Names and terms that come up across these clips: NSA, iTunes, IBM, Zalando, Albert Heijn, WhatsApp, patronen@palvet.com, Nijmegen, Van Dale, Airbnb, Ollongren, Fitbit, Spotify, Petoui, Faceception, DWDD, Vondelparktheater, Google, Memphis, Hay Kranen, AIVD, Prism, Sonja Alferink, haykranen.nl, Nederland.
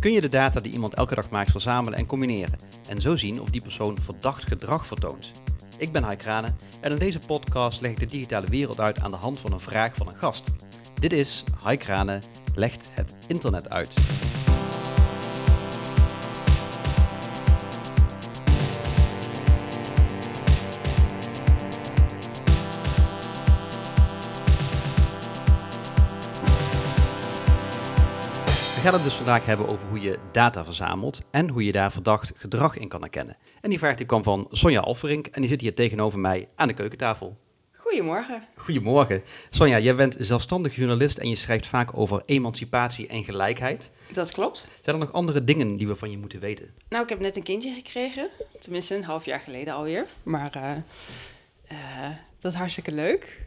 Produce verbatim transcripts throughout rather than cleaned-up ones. kun je de data die iemand elke dag maakt verzamelen en combineren en zo zien of die persoon verdacht gedrag vertoont. Ik ben Hay Kranen en in deze podcast leg ik de digitale wereld uit aan de hand van een vraag van een gast. Dit is Hay Kranen legt het internet uit. We gaan het dus vandaag hebben over hoe je data verzamelt en hoe je daar verdacht gedrag in kan herkennen. En die vraag die kwam van Sonja Alferink en die zit hier tegenover mij aan de keukentafel. Goedemorgen. Goedemorgen. Sonja, jij bent zelfstandig journalist en je schrijft vaak over emancipatie en gelijkheid. Dat klopt. Zijn er nog andere dingen die we van je moeten weten? Nou, ik heb net een kindje gekregen. Tenminste, een half jaar geleden alweer. Maar uh, uh, dat is hartstikke leuk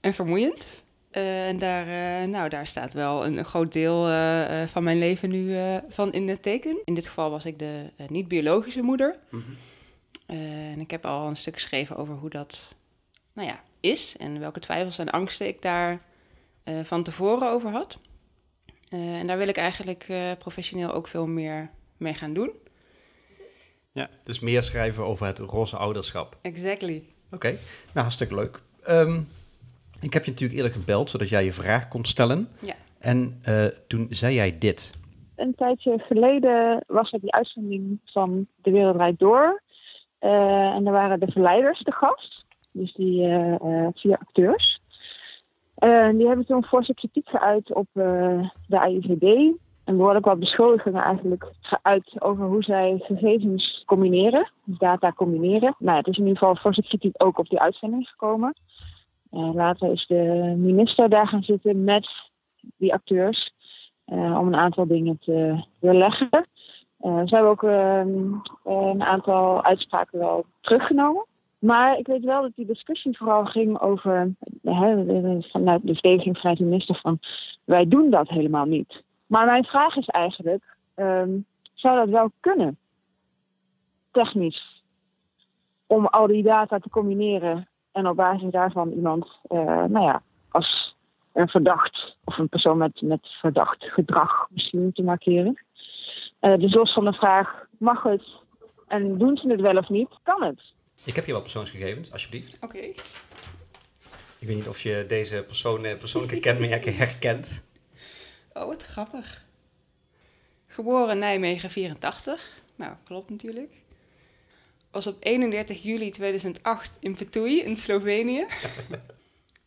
en vermoeiend. Uh, en daar, uh, nou, daar staat wel een groot deel uh, uh, van mijn leven nu uh, van in het teken. In dit geval was ik de uh, niet-biologische moeder. Mm-hmm. Uh, en ik heb al een stuk geschreven over hoe dat nou ja, is en welke twijfels en angsten ik daar uh, van tevoren over had. Uh, en daar wil ik eigenlijk uh, professioneel ook veel meer mee gaan doen. Ja, dus meer schrijven over het roze ouderschap. Exactly. Oké, okay. Nou hartstikke leuk. Um... Ik heb je natuurlijk eerder gebeld, zodat jij je vraag kon stellen. Ja. En uh, toen zei jij dit. Een tijdje geleden was er die uitzending van De Wereld Draait Door. Uh, en daar waren de verleiders te gast. Dus die uh, uh, vier acteurs. Uh, die hebben toen forse kritiek geuit op uh, de A I V D. En behoorlijk wat beschuldigingen eigenlijk geuit over hoe zij gegevens combineren. Dus data combineren. Nou, het is in ieder geval forse kritiek ook op die uitzending gekomen. Uh, later is de minister daar gaan zitten met die acteurs uh, om een aantal dingen te weerleggen. Uh, ze hebben ook uh, een aantal uitspraken wel teruggenomen. Maar ik weet wel dat die discussie vooral ging over uh, vanuit de verdediging vanuit de minister van wij doen dat helemaal niet. Maar mijn vraag is eigenlijk, uh, zou dat wel kunnen? Technisch. Om al die data te combineren. En op basis daarvan iemand, uh, nou ja, als een verdacht of een persoon met, met verdacht gedrag misschien te markeren. Uh, dus los van de vraag, mag het en doen ze het wel of niet, kan het? Ik heb hier wat persoonsgegevens, alsjeblieft. Oké. Okay. Ik weet niet of je deze persoon, persoonlijke kenmerken herkent. Oh, wat grappig. Geboren Nijmegen vierentachtig. Nou, klopt natuurlijk. Was op eenendertig juli tweeduizendacht in Petoui in Slovenië.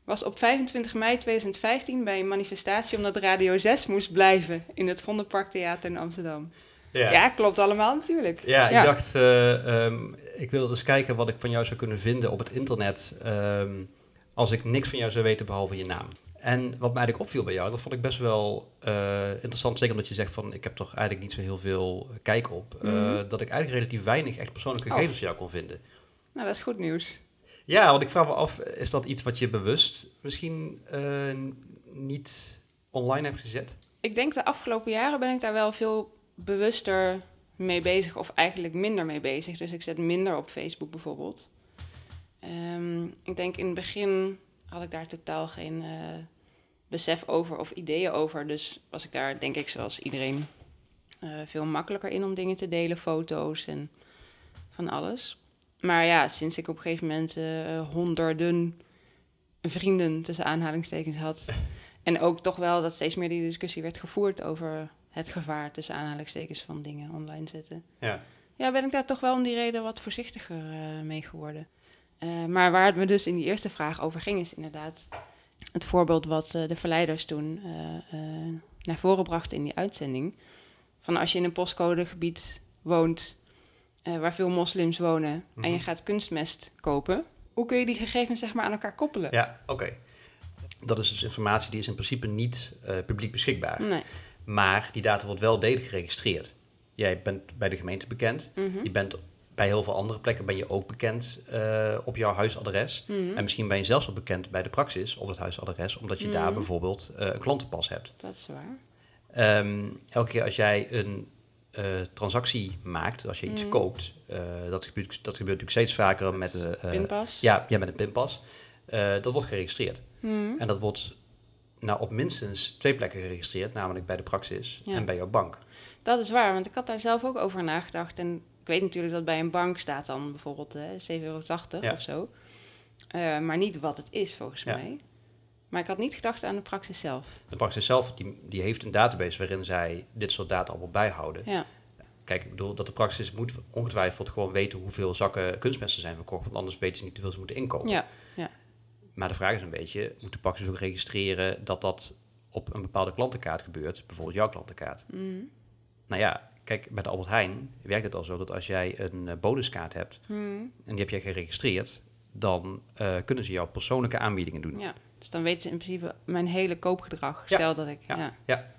Was op vijfentwintig mei tweeduizend vijftien bij een manifestatie omdat Radio zes moest blijven in het Vondelparktheater in Amsterdam. Ja, ja klopt allemaal natuurlijk. Ja, ja. Ik dacht, uh, um, ik wilde eens kijken wat ik van jou zou kunnen vinden op het internet. Um, als ik niks van jou zou weten behalve je naam. En wat mij eigenlijk opviel bij jou, dat vond ik best wel uh, interessant. Zeker omdat je zegt van, ik heb toch eigenlijk niet zo heel veel kijk op. Uh, mm-hmm. Dat ik eigenlijk relatief weinig echt persoonlijke gegevens oh. van jou kon vinden. Nou, dat is goed nieuws. Ja, want ik vraag me af, is dat iets wat je bewust misschien uh, niet online hebt gezet? Ik denk de afgelopen jaren ben ik daar wel veel bewuster mee bezig. Of eigenlijk minder mee bezig. Dus ik zet minder op Facebook bijvoorbeeld. Um, ik denk in het begin had ik daar totaal geen uh, besef over of ideeën over. Dus was ik daar, denk ik, zoals iedereen uh, veel makkelijker in om dingen te delen. Foto's en van alles. Maar ja, sinds ik op een gegeven moment uh, honderden vrienden tussen aanhalingstekens had. En ook toch wel dat steeds meer die discussie werd gevoerd over het gevaar tussen aanhalingstekens van dingen online zetten. Ja, ja ben ik daar toch wel om die reden wat voorzichtiger uh, mee geworden. Uh, maar waar het me dus in die eerste vraag over ging, is inderdaad het voorbeeld wat uh, de verleiders toen uh, uh, naar voren brachten in die uitzending. Van als je in een postcodegebied woont uh, waar veel moslims wonen mm-hmm. en je gaat kunstmest kopen, hoe kun je die gegevens zeg maar aan elkaar koppelen? Ja, oké. Okay. Dat is dus informatie die is in principe niet uh, publiek beschikbaar. Nee. Maar die data wordt wel degelijk geregistreerd. Jij bent bij de gemeente bekend, mm-hmm. je bent bij heel veel andere plekken ben je ook bekend uh, op jouw huisadres. Mm-hmm. En misschien ben je zelfs ook bekend bij de praxis op het huisadres, omdat je mm-hmm. daar bijvoorbeeld uh, een klantenpas hebt. Dat is waar. Um, elke keer als jij een uh, transactie maakt, als je mm-hmm. iets koopt, uh, dat, gebeurt, dat gebeurt natuurlijk steeds vaker met, met uh, pinpas. Ja, ja, met een pinpas. Uh, dat wordt geregistreerd. Mm-hmm. En dat wordt nou op minstens twee plekken geregistreerd, namelijk bij de praxis ja. en bij jouw bank. Dat is waar, want ik had daar zelf ook over nagedacht. En ik weet natuurlijk dat bij een bank staat dan bijvoorbeeld eh, zeven euro tachtig ja. of zo. Uh, maar niet wat het is volgens ja. mij. Maar ik had niet gedacht aan de praxis zelf. De praxis zelf die, die heeft een database waarin zij dit soort data allemaal bijhouden. Ja. Kijk, ik bedoel dat de praxis moet ongetwijfeld gewoon weten hoeveel zakken kunstmesten zijn verkocht. Want anders weten ze niet hoeveel ze moeten inkopen. Ja. Ja. Maar de vraag is een beetje, moet de praxis ook registreren dat dat op een bepaalde klantenkaart gebeurt? Bijvoorbeeld jouw klantenkaart. Mm. Nou ja, kijk, bij de Albert Heijn werkt het al zo dat als jij een bonuskaart hebt mm. en die heb jij geregistreerd, dan uh, kunnen ze jouw persoonlijke aanbiedingen doen. Ja, dus dan weten ze in principe mijn hele koopgedrag. Ja, stel dat ik... Ja, ja. ja,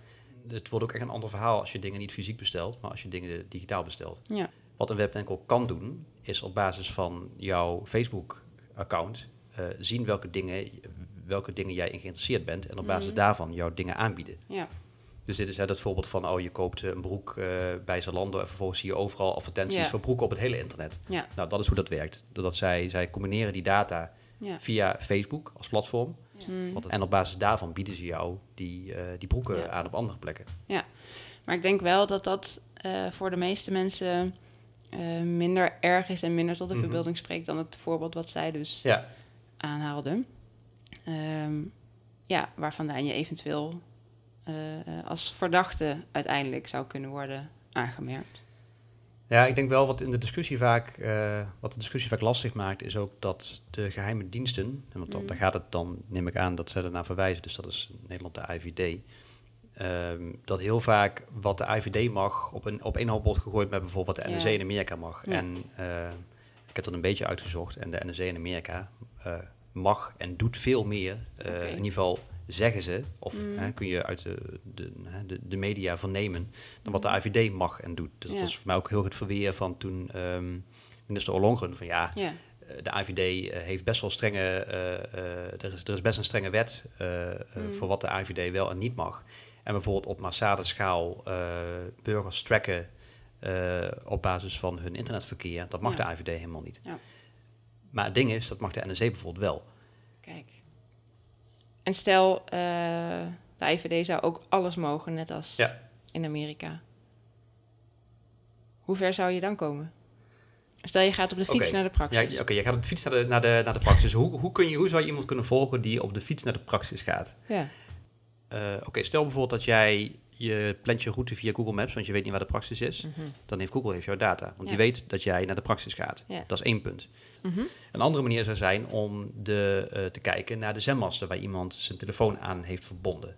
het wordt ook echt een ander verhaal als je dingen niet fysiek bestelt, maar als je dingen digitaal bestelt. Ja. Wat een webwinkel kan doen, is op basis van jouw Facebook-account uh, zien welke dingen, welke dingen jij in geïnteresseerd bent en op basis mm-hmm. daarvan jouw dingen aanbieden. Ja. Dus dit is hè, dat voorbeeld van, oh, je koopt een broek uh, bij Zalando en vervolgens zie je overal advertenties ja. van broeken op het hele internet. Ja. Nou, dat is hoe dat werkt. Dat zij, zij combineren die data ja. via Facebook als platform. Ja. Want, en op basis daarvan bieden ze jou die, uh, die broeken ja. aan op andere plekken. Ja, maar ik denk wel dat dat uh, voor de meeste mensen uh, minder erg is en minder tot de mm-hmm. verbeelding spreekt dan het voorbeeld wat zij dus ja. aanhaalden. Um, ja, waarvandaan je eventueel... Uh, als verdachte uiteindelijk zou kunnen worden aangemerkt. Ja, ik denk wel wat in de discussie vaak, uh, wat de discussie vaak lastig maakt, is ook dat de geheime diensten, en want mm. daar gaat het dan, neem ik aan, dat zij daarna verwijzen, dus dat is in Nederland de A I V D, um, dat heel vaak wat de A I V D mag op een op één hoop wordt gegooid met bijvoorbeeld wat de N S A ja. in Amerika mag. Ja. En uh, ik heb dat een beetje uitgezocht en de N S A in Amerika uh, mag en doet veel meer, uh, okay. in ieder geval... zeggen ze, of mm. hè, kun je uit de, de, de, de media vernemen... dan wat de A I V D mag en doet. Dus ja. dat was voor mij ook heel het verweer van toen um, minister Ollongren... van ja, ja, de A I V D heeft best wel strenge... Uh, uh, er, is, er is best een strenge wet uh, mm. voor wat de A I V D wel en niet mag. En bijvoorbeeld op massale schaal uh, burgers tracken... Uh, op basis van hun internetverkeer, dat mag ja. de A I V D helemaal niet. Ja. Maar het ding is, dat mag de N S A bijvoorbeeld wel. Kijk... En stel, uh, de I V D zou ook alles mogen, net als ja. in Amerika. Hoe ver zou je dan komen? Stel, je gaat op de fiets okay. naar de praxis. Ja, Oké, okay, je gaat op de fiets naar de, naar de, naar de praxis. hoe, hoe, kun je, hoe zou je iemand kunnen volgen die op de fiets naar de praxis gaat? Ja. Uh, Oké, okay, stel bijvoorbeeld dat jij je plant je route via Google Maps, want je weet niet waar de praxis is. Mm-hmm. Dan heeft Google heeft jouw data, want ja. die weet dat jij naar de praxis gaat. Ja. Dat is één punt. Mm-hmm. Een andere manier zou zijn om de, uh, te kijken naar de zendmasten... waar iemand zijn telefoon aan heeft verbonden.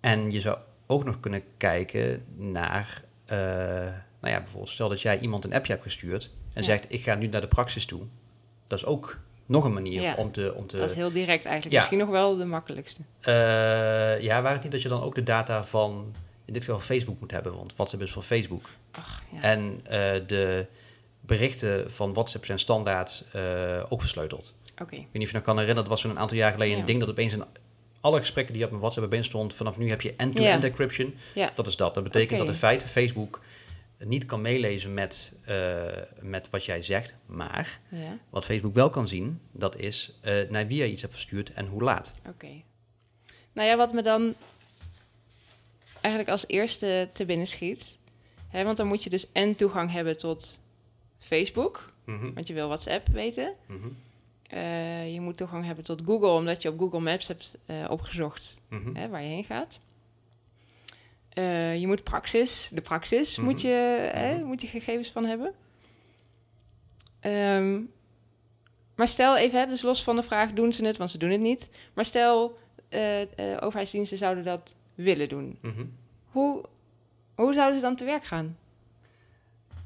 En je zou ook nog kunnen kijken naar... Uh, nou ja, bijvoorbeeld stel dat jij iemand een appje hebt gestuurd... en ja. zegt, ik ga nu naar de praxis toe. Dat is ook nog een manier ja. om, te, om te... Dat is heel direct eigenlijk. Ja. Misschien nog wel de makkelijkste. Uh, ja, waar het niet dat je dan ook de data van... in dit geval Facebook moet hebben, want WhatsApp is van Facebook. Ach, ja. En uh, de... berichten van WhatsApp zijn standaard uh, ook versleuteld. Okay. Ik weet niet of je nog kan herinneren, dat was zo'n aantal jaar geleden ja. een ding... dat opeens in alle gesprekken die op mijn WhatsApp erbij stond... vanaf nu heb je end-to-end ja. encryption. Ja. Dat is dat. Dat betekent okay. dat in feite Facebook niet kan meelezen met, uh, met wat jij zegt. Maar ja. wat Facebook wel kan zien, dat is uh, naar wie je iets hebt verstuurd en hoe laat. Oké. Okay. Nou ja, wat me dan eigenlijk als eerste te binnen schiet... Hè, want dan moet je dus en toegang hebben tot... Facebook, mm-hmm. want je wil WhatsApp weten. Mm-hmm. Uh, je moet toegang hebben tot Google, omdat je op Google Maps hebt uh, opgezocht mm-hmm. hè, waar je heen gaat. Uh, je moet praxis, de praxis mm-hmm. moet, je, mm-hmm. hè, moet je gegevens van hebben. Um, maar stel even, hè, dus los van de vraag, doen ze het, want ze doen het niet. Maar stel, uh, uh, overheidsdiensten zouden dat willen doen. Mm-hmm. Hoe, hoe zouden ze dan te werk gaan?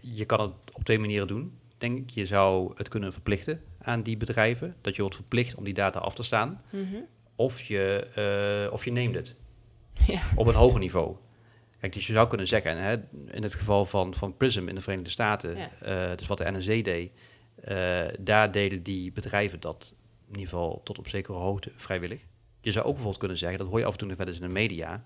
Je kan het op twee manieren doen, denk ik. Je zou het kunnen verplichten aan die bedrijven. Dat je wordt verplicht om die data af te staan. Mm-hmm. Of je, uh, of je neemt het. Ja. Op een hoger niveau. Kijk, dus je zou kunnen zeggen, hè, in het geval van, van Prism in de Verenigde Staten... Ja. Uh, dus wat de N S A deed, uh, daar deden die bedrijven dat in ieder geval tot op zekere hoogte vrijwillig. Je zou ook bijvoorbeeld kunnen zeggen, dat hoor je af en toe nog wel eens in de media...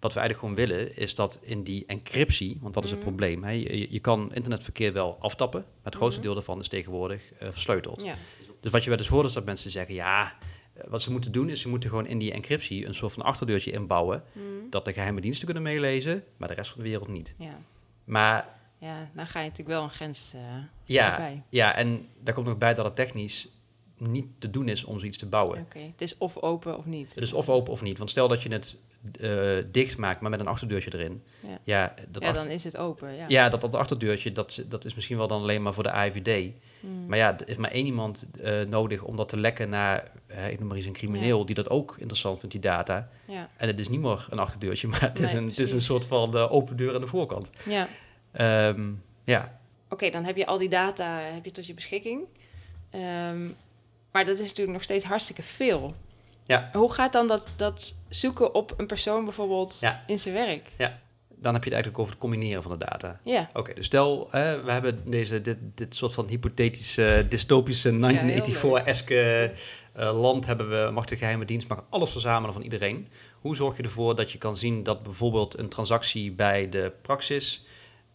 Wat we eigenlijk gewoon willen, is dat in die encryptie... want dat is het mm. probleem. Hè? Je, je kan internetverkeer wel aftappen... maar het grootste mm-hmm. deel daarvan is tegenwoordig uh, versleuteld. Ja. Dus wat je wel eens hoort is dat mensen zeggen... ja, Wat ze moeten doen is, ze moeten gewoon in die encryptie een soort van achterdeurtje inbouwen. Mm. Dat de geheime diensten kunnen meelezen, maar de rest van de wereld niet. Ja. Maar... ja, dan ga je natuurlijk wel een grens uh, ja, bij. Ja, en daar komt nog bij dat het technisch niet te doen is om zoiets te bouwen. Oké, okay. Het is of open of niet. Het is of open of niet. Want stel dat je het uh, dicht maakt, maar met een achterdeurtje erin. Ja, ja, dat ja achter... dan is het open. Ja, ja dat, dat achterdeurtje, dat, dat is misschien wel dan alleen maar voor de A I V D. Mm. Maar ja, er is maar één iemand uh, nodig om dat te lekken naar, uh, ik noem maar eens een crimineel, ja. die dat ook interessant vindt, die data. Ja. En het is niet meer een achterdeurtje, maar het is, nee, een, het is een soort van uh, open deur aan de voorkant. Ja. Um, ja. Oké, okay, dan heb je al die data heb je tot je beschikking. Um, maar dat is natuurlijk nog steeds hartstikke veel. Ja. Hoe gaat dan dat, dat zoeken op een persoon bijvoorbeeld ja. in zijn werk? Ja, dan heb je het eigenlijk over het combineren van de data. Ja. Oké, okay, dus stel, uh, we hebben deze, dit, dit soort van hypothetische, dystopische negentien vierentachtig-eske uh, land hebben we, mag de geheime dienst, mag alles verzamelen van iedereen. Hoe zorg je ervoor dat je kan zien dat bijvoorbeeld een transactie bij de Praxis,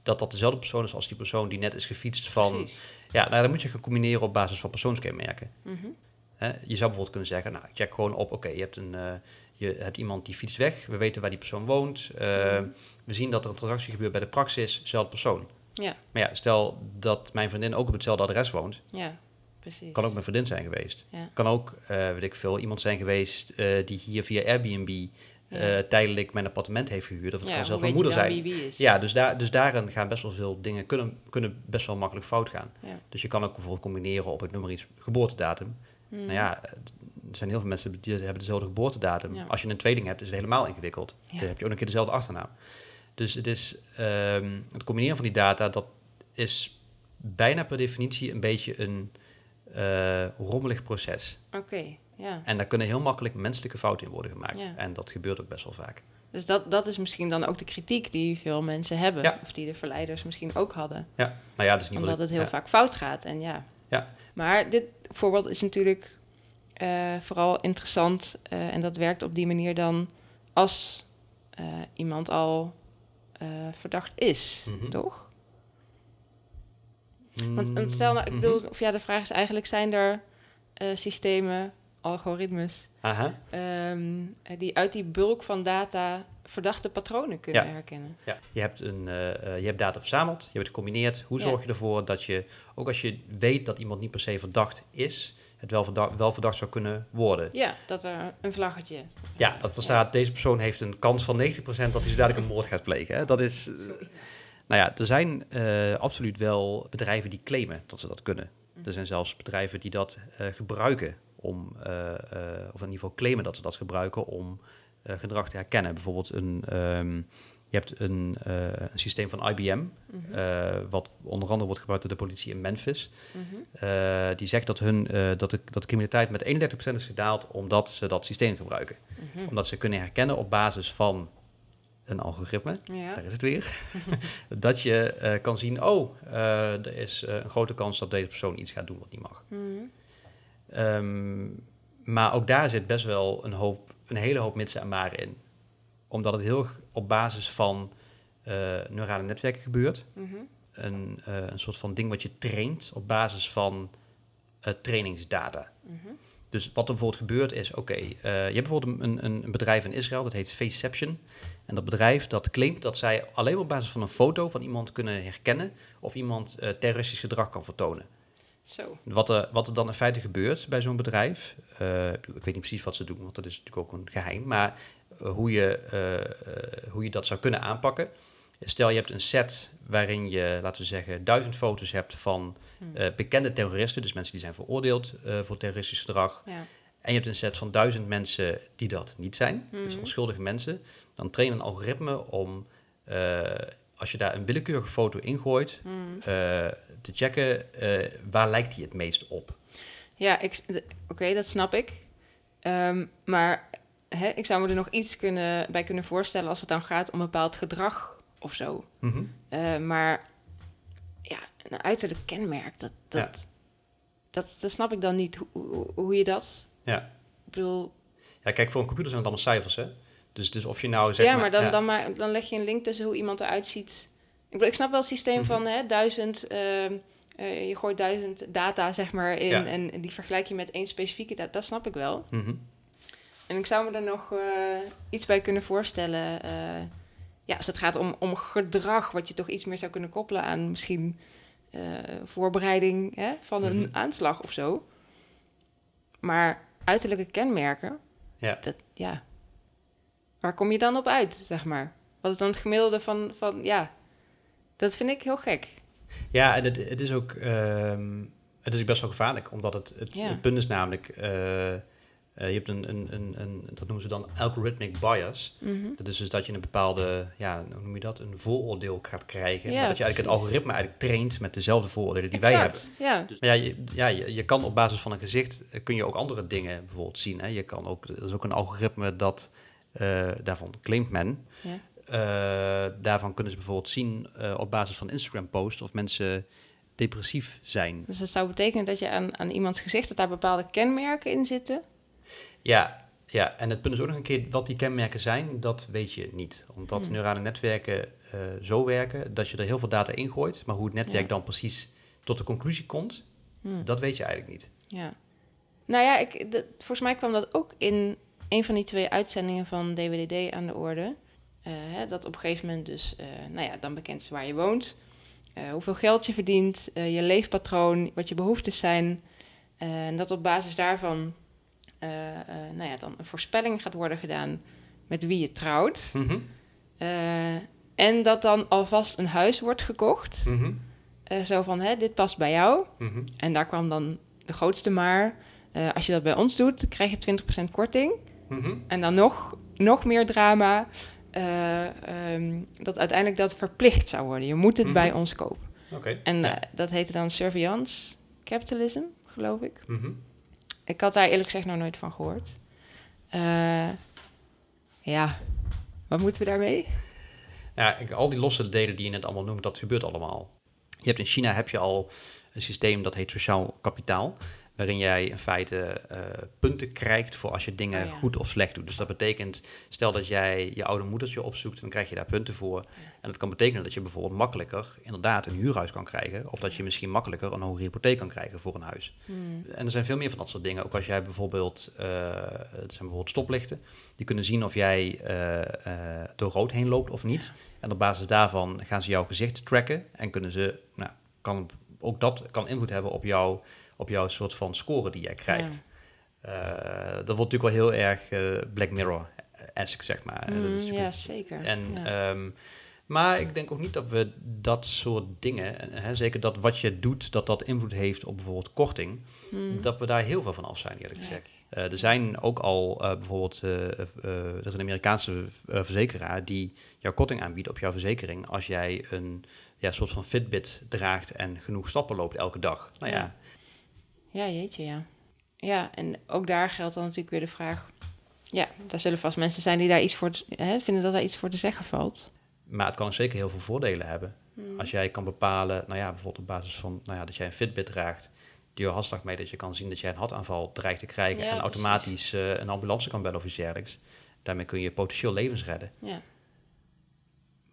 dat dat dezelfde persoon is als die persoon die net is gefietst van... Precies. Ja, nou, dan moet je gaan combineren op basis van persoonskenmerken. Mm-hmm. He, je zou bijvoorbeeld kunnen zeggen, nou, check gewoon op... oké, okay, je, uh, je hebt iemand die fietst weg, we weten waar die persoon woont... Uh, mm-hmm. we zien dat er een transactie gebeurt bij de Praxis, dezelfde persoon. Ja. Maar ja, stel dat mijn vriendin ook op hetzelfde adres woont... Ja, precies. Kan ook mijn vriendin zijn geweest. Ja. Kan ook, uh, weet ik veel, iemand zijn geweest uh, die hier via Airbnb... Uh, tijdelijk mijn appartement heeft gehuurd. Of het ja, kan zelfs mijn moeder zijn. Ja, dus, daar, dus daarin gaan best wel veel dingen... kunnen, kunnen best wel makkelijk fout gaan. Ja. Dus je kan ook bijvoorbeeld combineren op het nummer iets geboortedatum. Mm. Nou ja, er zijn heel veel mensen die hebben dezelfde geboortedatum. Ja. Als je een tweeling hebt, is het helemaal ingewikkeld. Ja. Dan heb je ook een keer dezelfde achternaam. Dus het is... Um, het combineren van die data, dat is bijna per definitie... een beetje een uh, rommelig proces. Oké. Okay. Ja. En daar kunnen heel makkelijk menselijke fouten in worden gemaakt. Ja. En dat gebeurt ook best wel vaak. Dus dat, dat is misschien dan ook de kritiek die veel mensen hebben. Ja. Of die de verleiders misschien ook hadden. Ja. Nou ja, dus niet Omdat ik, het heel ja. vaak fout gaat. En ja. Ja. Maar dit voorbeeld is natuurlijk uh, vooral interessant. Uh, en dat werkt op die manier dan als uh, iemand al uh, verdacht is, mm-hmm. toch? Mm-hmm. Want, want stel nou, ik bedoel, of ja, de vraag is eigenlijk, zijn er uh, systemen... algoritmes, Aha. Um, die uit die bulk van data verdachte patronen kunnen ja. herkennen. Ja. Je hebt een, uh, je hebt data verzameld, je hebt het gecombineerd. Hoe zorg ja. je ervoor dat je, ook als je weet dat iemand niet per se verdacht is, het wel verdacht, wel verdacht zou kunnen worden? Ja, dat er een vlaggetje... Ja, dat er staat, ja. deze persoon heeft een kans van negentig procent dat hij zo dadelijk een moord gaat plegen. Hè? Dat is... Uh, nou ja, er zijn uh, absoluut wel bedrijven die claimen dat ze dat kunnen. Mm. Er zijn zelfs bedrijven die dat uh, gebruiken. Om, uh, uh, of in ieder geval claimen dat ze dat gebruiken om uh, gedrag te herkennen. Bijvoorbeeld, een, um, je hebt een, uh, een systeem van I B M, mm-hmm. uh, wat onder andere wordt gebruikt door de politie in Memphis. Mm-hmm. Uh, die zegt dat, hun, uh, dat, de, dat de criminaliteit met eenendertig procent is gedaald omdat ze dat systeem gebruiken. Mm-hmm. Omdat ze kunnen herkennen op basis van een algoritme, ja. daar is het weer, dat je uh, kan zien, oh, uh, er is uh, een grote kans dat deze persoon iets gaat doen wat niet mag. Mm-hmm. Um, maar ook daar zit best wel een, hoop, een hele hoop mitsen en maren in. Omdat het heel op basis van uh, neurale netwerken gebeurt. Mm-hmm. Een, uh, een soort van ding wat je traint op basis van uh, trainingsdata. Mm-hmm. Dus wat er bijvoorbeeld gebeurt is, oké, okay, uh, je hebt bijvoorbeeld een, een, een bedrijf in Israël, dat heet Faceception. En dat bedrijf dat claimt dat zij alleen op basis van een foto van iemand kunnen herkennen of iemand uh, terroristisch gedrag kan vertonen. Zo. Wat, er, wat er dan in feite gebeurt bij zo'n bedrijf... Uh, ik weet niet precies wat ze doen, want dat is natuurlijk ook een geheim... maar uh, hoe, je, uh, uh, hoe je dat zou kunnen aanpakken... Stel, je hebt een set waarin je, laten we zeggen... duizend foto's hebt van uh, bekende terroristen... dus mensen die zijn veroordeeld uh, voor terroristisch gedrag... Ja. En je hebt een set van duizend mensen die dat niet zijn... Mm. dus onschuldige mensen... dan train een algoritme om... Uh, als je daar een willekeurige foto ingooit, hmm. uh, te checken, uh, waar lijkt die het meest op? Ja, oké, okay, dat snap ik. Um, maar hè, ik zou me er nog iets kunnen, bij kunnen voorstellen als het dan gaat om bepaald gedrag of zo. Mm-hmm. Uh, maar ja, een uiterlijk kenmerk, dat, dat, ja. dat, dat, dat snap ik dan niet. Hoe, hoe, hoe je dat... Ja. Ik bedoel... Ja, kijk, voor een computer zijn het allemaal cijfers, hè? Dus, dus of je nou zeg ja, maar, maar, dan, ja. dan maar dan leg je een link tussen hoe iemand eruit ziet. Ik, bedoel, ik snap wel het systeem mm-hmm. van hè, duizend uh, Uh, je gooit duizend data, zeg maar, in. Ja. En, en die vergelijk je met één specifieke data. Dat snap ik wel. Mm-hmm. En ik zou me er nog uh, iets bij kunnen voorstellen. Uh, ja, als het gaat om, om gedrag, wat je toch iets meer zou kunnen koppelen aan misschien uh, voorbereiding hè, van een mm-hmm. aanslag of zo. Maar uiterlijke kenmerken, ja. Dat, ja. Waar kom je dan op uit, zeg maar? Wat is dan het gemiddelde van, van ja, dat vind ik heel gek. Ja, en het, het is ook um, het is best wel gevaarlijk, omdat het, het, ja. het punt is namelijk... Uh, Uh, je hebt een, een, een, een, dat noemen ze dan algorithmic bias. Mm-hmm. Dat is dus dat je een bepaalde, ja, hoe noem je dat, een vooroordeel gaat krijgen. Ja, maar dat je precies. eigenlijk het algoritme eigenlijk traint met dezelfde vooroordelen die exact. Wij hebben. Ja. Dus, maar ja, je, ja je, je kan op basis van een gezicht, kun je ook andere dingen bijvoorbeeld zien. Hè? Je kan ook, dat is ook een algoritme dat, uh, daarvan claimt men. Ja. Uh, daarvan kunnen ze bijvoorbeeld zien uh, op basis van Instagram-posts of mensen... depressief zijn. Dus dat zou betekenen dat je aan, aan iemands gezicht... dat daar bepaalde kenmerken in zitten? Ja, ja, en het punt is ook nog een keer... wat die kenmerken zijn, dat weet je niet. Omdat hmm. neurale netwerken uh, zo werken... dat je er heel veel data in gooit... maar hoe het netwerk ja. dan precies tot de conclusie komt... Hmm. dat weet je eigenlijk niet. Ja. Nou ja, ik, dat, volgens mij kwam dat ook in... een van die twee uitzendingen van D W D D aan de orde. Uh, hè, dat op een gegeven moment dus... Uh, nou ja, dan bekend is waar je woont... Uh, hoeveel geld je verdient, uh, je leefpatroon, wat je behoeftes zijn. Uh, en dat op basis daarvan uh, uh, nou ja, dan een voorspelling gaat worden gedaan met wie je trouwt. Mm-hmm. Uh, en dat dan alvast een huis wordt gekocht. Mm-hmm. Uh, zo van, hè, dit past bij jou. Mm-hmm. En daar kwam dan de grootste maar. Uh, als je dat bij ons doet, krijg je twintig procent korting. Mm-hmm. En dan nog, nog meer drama... Uh, um, dat uiteindelijk dat verplicht zou worden. Je moet het mm-hmm. bij ons kopen. Okay. En uh, ja. dat heette dan surveillance capitalism, geloof ik. Mm-hmm. Ik had daar eerlijk gezegd nog nooit van gehoord. Uh, ja, wat moeten we daarmee? Ja, ik, al die losse delen die je net allemaal noemt, dat gebeurt allemaal. Je hebt in China heb je al een systeem dat heet sociaal kapitaal... waarin jij in feite uh, punten krijgt voor als je dingen oh, ja. goed of slecht doet. Dus dat betekent, stel dat jij je oude moedertje opzoekt... dan krijg je daar punten voor. Ja. En dat kan betekenen dat je bijvoorbeeld makkelijker... inderdaad een huurhuis kan krijgen... of dat je misschien makkelijker een hogere hypotheek kan krijgen voor een huis. Hmm. En er zijn veel meer van dat soort dingen. Ook als jij bijvoorbeeld, uh, er zijn bijvoorbeeld stoplichten... die kunnen zien of jij uh, uh, door rood heen loopt of niet. Ja. En op basis daarvan gaan ze jouw gezicht tracken... en kunnen ze, nou, kan, ook dat kan invloed hebben op jouw... op jouw soort van score die jij krijgt. Ja. Uh, dat wordt natuurlijk wel heel erg uh, Black Mirror-esque, zeg maar. Mm, dat is ja, zeker. En, ja. Um, maar ik denk ook niet dat we dat soort dingen... Hè, zeker dat wat je doet, dat dat invloed heeft op bijvoorbeeld korting... Mm. dat we daar heel veel van af zijn, eerlijk gezegd. Uh, er zijn ook al uh, bijvoorbeeld... Uh, uh, er is een Amerikaanse uh, verzekeraar... die jouw korting aanbiedt op jouw verzekering... als jij een ja, soort van Fitbit draagt... en genoeg stappen loopt elke dag. Nou ja... ja. Ja, jeetje, ja. Ja, en ook daar geldt dan natuurlijk weer de vraag... ja, daar zullen vast mensen zijn die daar iets voor... Hè, vinden dat daar iets voor te zeggen valt. Maar het kan zeker heel veel voordelen hebben. Mm. Als jij kan bepalen, nou ja, bijvoorbeeld op basis van... nou ja, dat jij een Fitbit draagt... die je hartslag mee dat je kan zien dat jij een hartaanval dreigt te krijgen... Ja, en automatisch uh, een ambulance kan bellen of iets dergelijks. Daarmee kun je potentieel levens redden. Ja.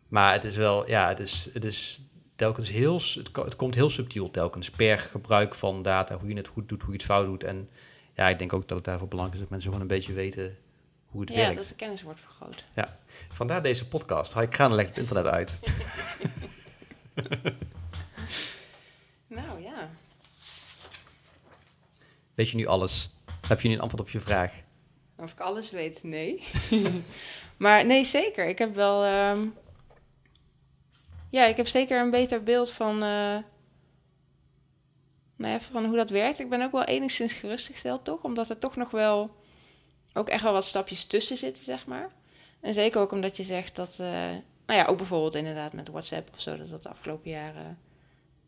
Maar het is wel, ja, het is... Het is telkens heel, het, het komt heel subtiel telkens, per gebruik van data, hoe je het goed doet, hoe je het fout doet. En ja, ik denk ook dat het daarvoor belangrijk is dat mensen gewoon een beetje weten hoe het ja, werkt. Ja, dat de kennis wordt vergroot. Ja, vandaar deze podcast. Hay Kranen legt het internet uit. Nou ja. Weet je nu alles? Heb je nu een antwoord op je vraag? Of ik alles weet? Nee. Maar nee, zeker. Ik heb wel... Um... Ja, ik heb zeker een beter beeld van, uh, nou ja, van hoe dat werkt. Ik ben ook wel enigszins gerustgesteld, toch? Omdat er toch nog wel ook echt wel wat stapjes tussen zitten, zeg maar. En zeker ook omdat je zegt dat, uh, nou ja, ook bijvoorbeeld inderdaad met WhatsApp of zo... dat dat de afgelopen jaren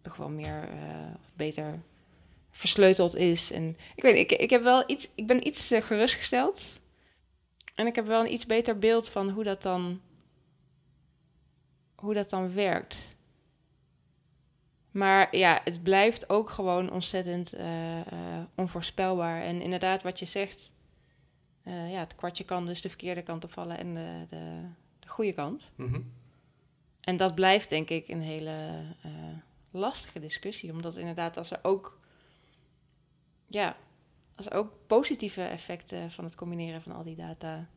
toch wel meer uh, of beter versleuteld is. En ik weet niet, ik, ik heb wel iets, ik ben iets uh, gerustgesteld. En ik heb wel een iets beter beeld van hoe dat dan... hoe dat dan werkt. Maar ja, het blijft ook gewoon ontzettend uh, uh, onvoorspelbaar. En inderdaad, wat je zegt... Uh, ja, het kwartje kan dus de verkeerde kant op vallen... en de, de, de goede kant. Mm-hmm. En dat blijft, denk ik, een hele uh, lastige discussie. Omdat inderdaad als er ook, ja, als er ook positieve effecten van het combineren van al die data uh,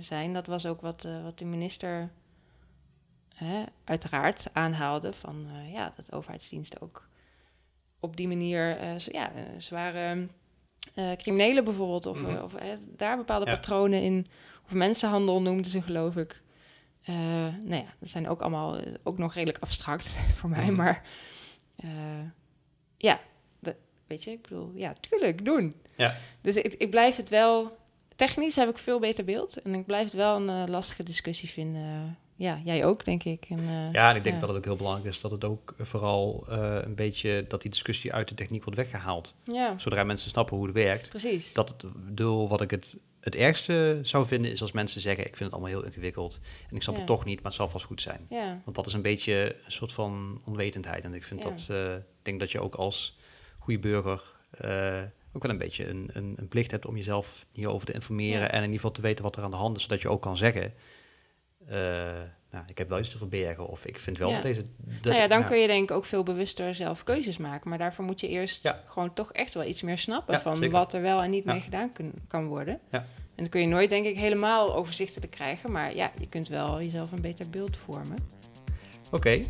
zijn. Dat was ook wat, uh, wat de minister uh, uiteraard aanhaalde. Van uh, ja, dat overheidsdiensten ook op die manier uh, z- ja, uh, zware uh, criminelen bijvoorbeeld. Of, mm-hmm. uh, of uh, daar bepaalde ja. patronen in. Of mensenhandel noemden ze geloof ik. Uh, nou ja, dat zijn ook allemaal ook nog redelijk abstract voor mij, mm. maar uh, ja, de, weet je, ik bedoel, ja, tuurlijk, doen. Ja. Dus ik, ik blijf het wel, technisch heb ik veel beter beeld en ik blijf het wel een uh, lastige discussie vinden. Ja, jij ook, denk ik. En, uh, ja, en ik denk ja. dat het ook heel belangrijk is dat het ook vooral uh, een beetje, dat die discussie uit de techniek wordt weggehaald. Ja. Zodra mensen snappen hoe het werkt. Precies. Dat het doel wat ik het... Het ergste zou vinden is als mensen zeggen... ik vind het allemaal heel ingewikkeld en ik snap ja. het toch niet... maar het zal vast goed zijn. Ja. Want dat is een beetje een soort van onwetendheid. En ik vind ja. dat, uh, denk dat je ook als goede burger... Uh, ook wel een beetje een, een, een plicht hebt om jezelf hierover te informeren... Ja. en in ieder geval te weten wat er aan de hand is... zodat je ook kan zeggen... Uh, nou, ik heb wel iets te verbergen of ik vind wel ja. dat deze... Dat, nou ja, dan ja. kun je denk ik ook veel bewuster zelf keuzes maken. Maar daarvoor moet je eerst ja. gewoon toch echt wel iets meer snappen... Ja, van zeker. Wat er wel en niet ja. mee gedaan kun, kan worden. Ja. En dat kun je nooit denk ik helemaal overzichtelijk krijgen. Maar ja, je kunt wel jezelf een beter beeld vormen. Oké. Okay.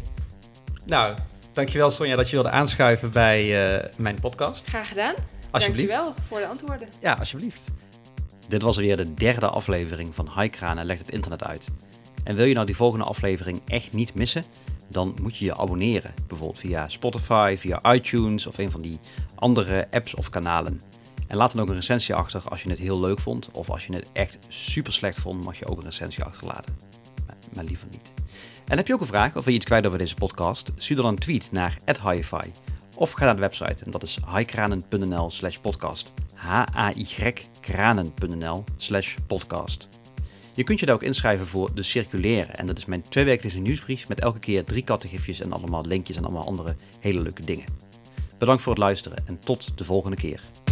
Nou, dankjewel Sonja dat je wilde aanschuiven bij uh, mijn podcast. Graag gedaan. Alsjeblieft. Dankjewel voor de antwoorden. Ja, alsjeblieft. Dit was weer de derde aflevering van Hay Kranen legt het internet uit. En wil je nou die volgende aflevering echt niet missen? Dan moet je je abonneren. Bijvoorbeeld via Spotify, via iTunes of een van die andere apps of kanalen. En laat dan ook een recensie achter als je het heel leuk vond. Of als je het echt super slecht vond, mag je ook een recensie achterlaten. Maar, maar liever niet. En heb je ook een vraag of wil je iets kwijt over deze podcast? Stuur dan een tweet naar at hayfi. Of ga naar de website en dat is haykranen.nl slash podcast. h-a-y-kranen.nl slash podcast. Je kunt je daar ook inschrijven voor De Circulaire. En dat is mijn tweewekelijkse nieuwsbrief met elke keer drie kattengiftjes en allemaal linkjes en allemaal andere hele leuke dingen. Bedankt voor het luisteren en tot de volgende keer.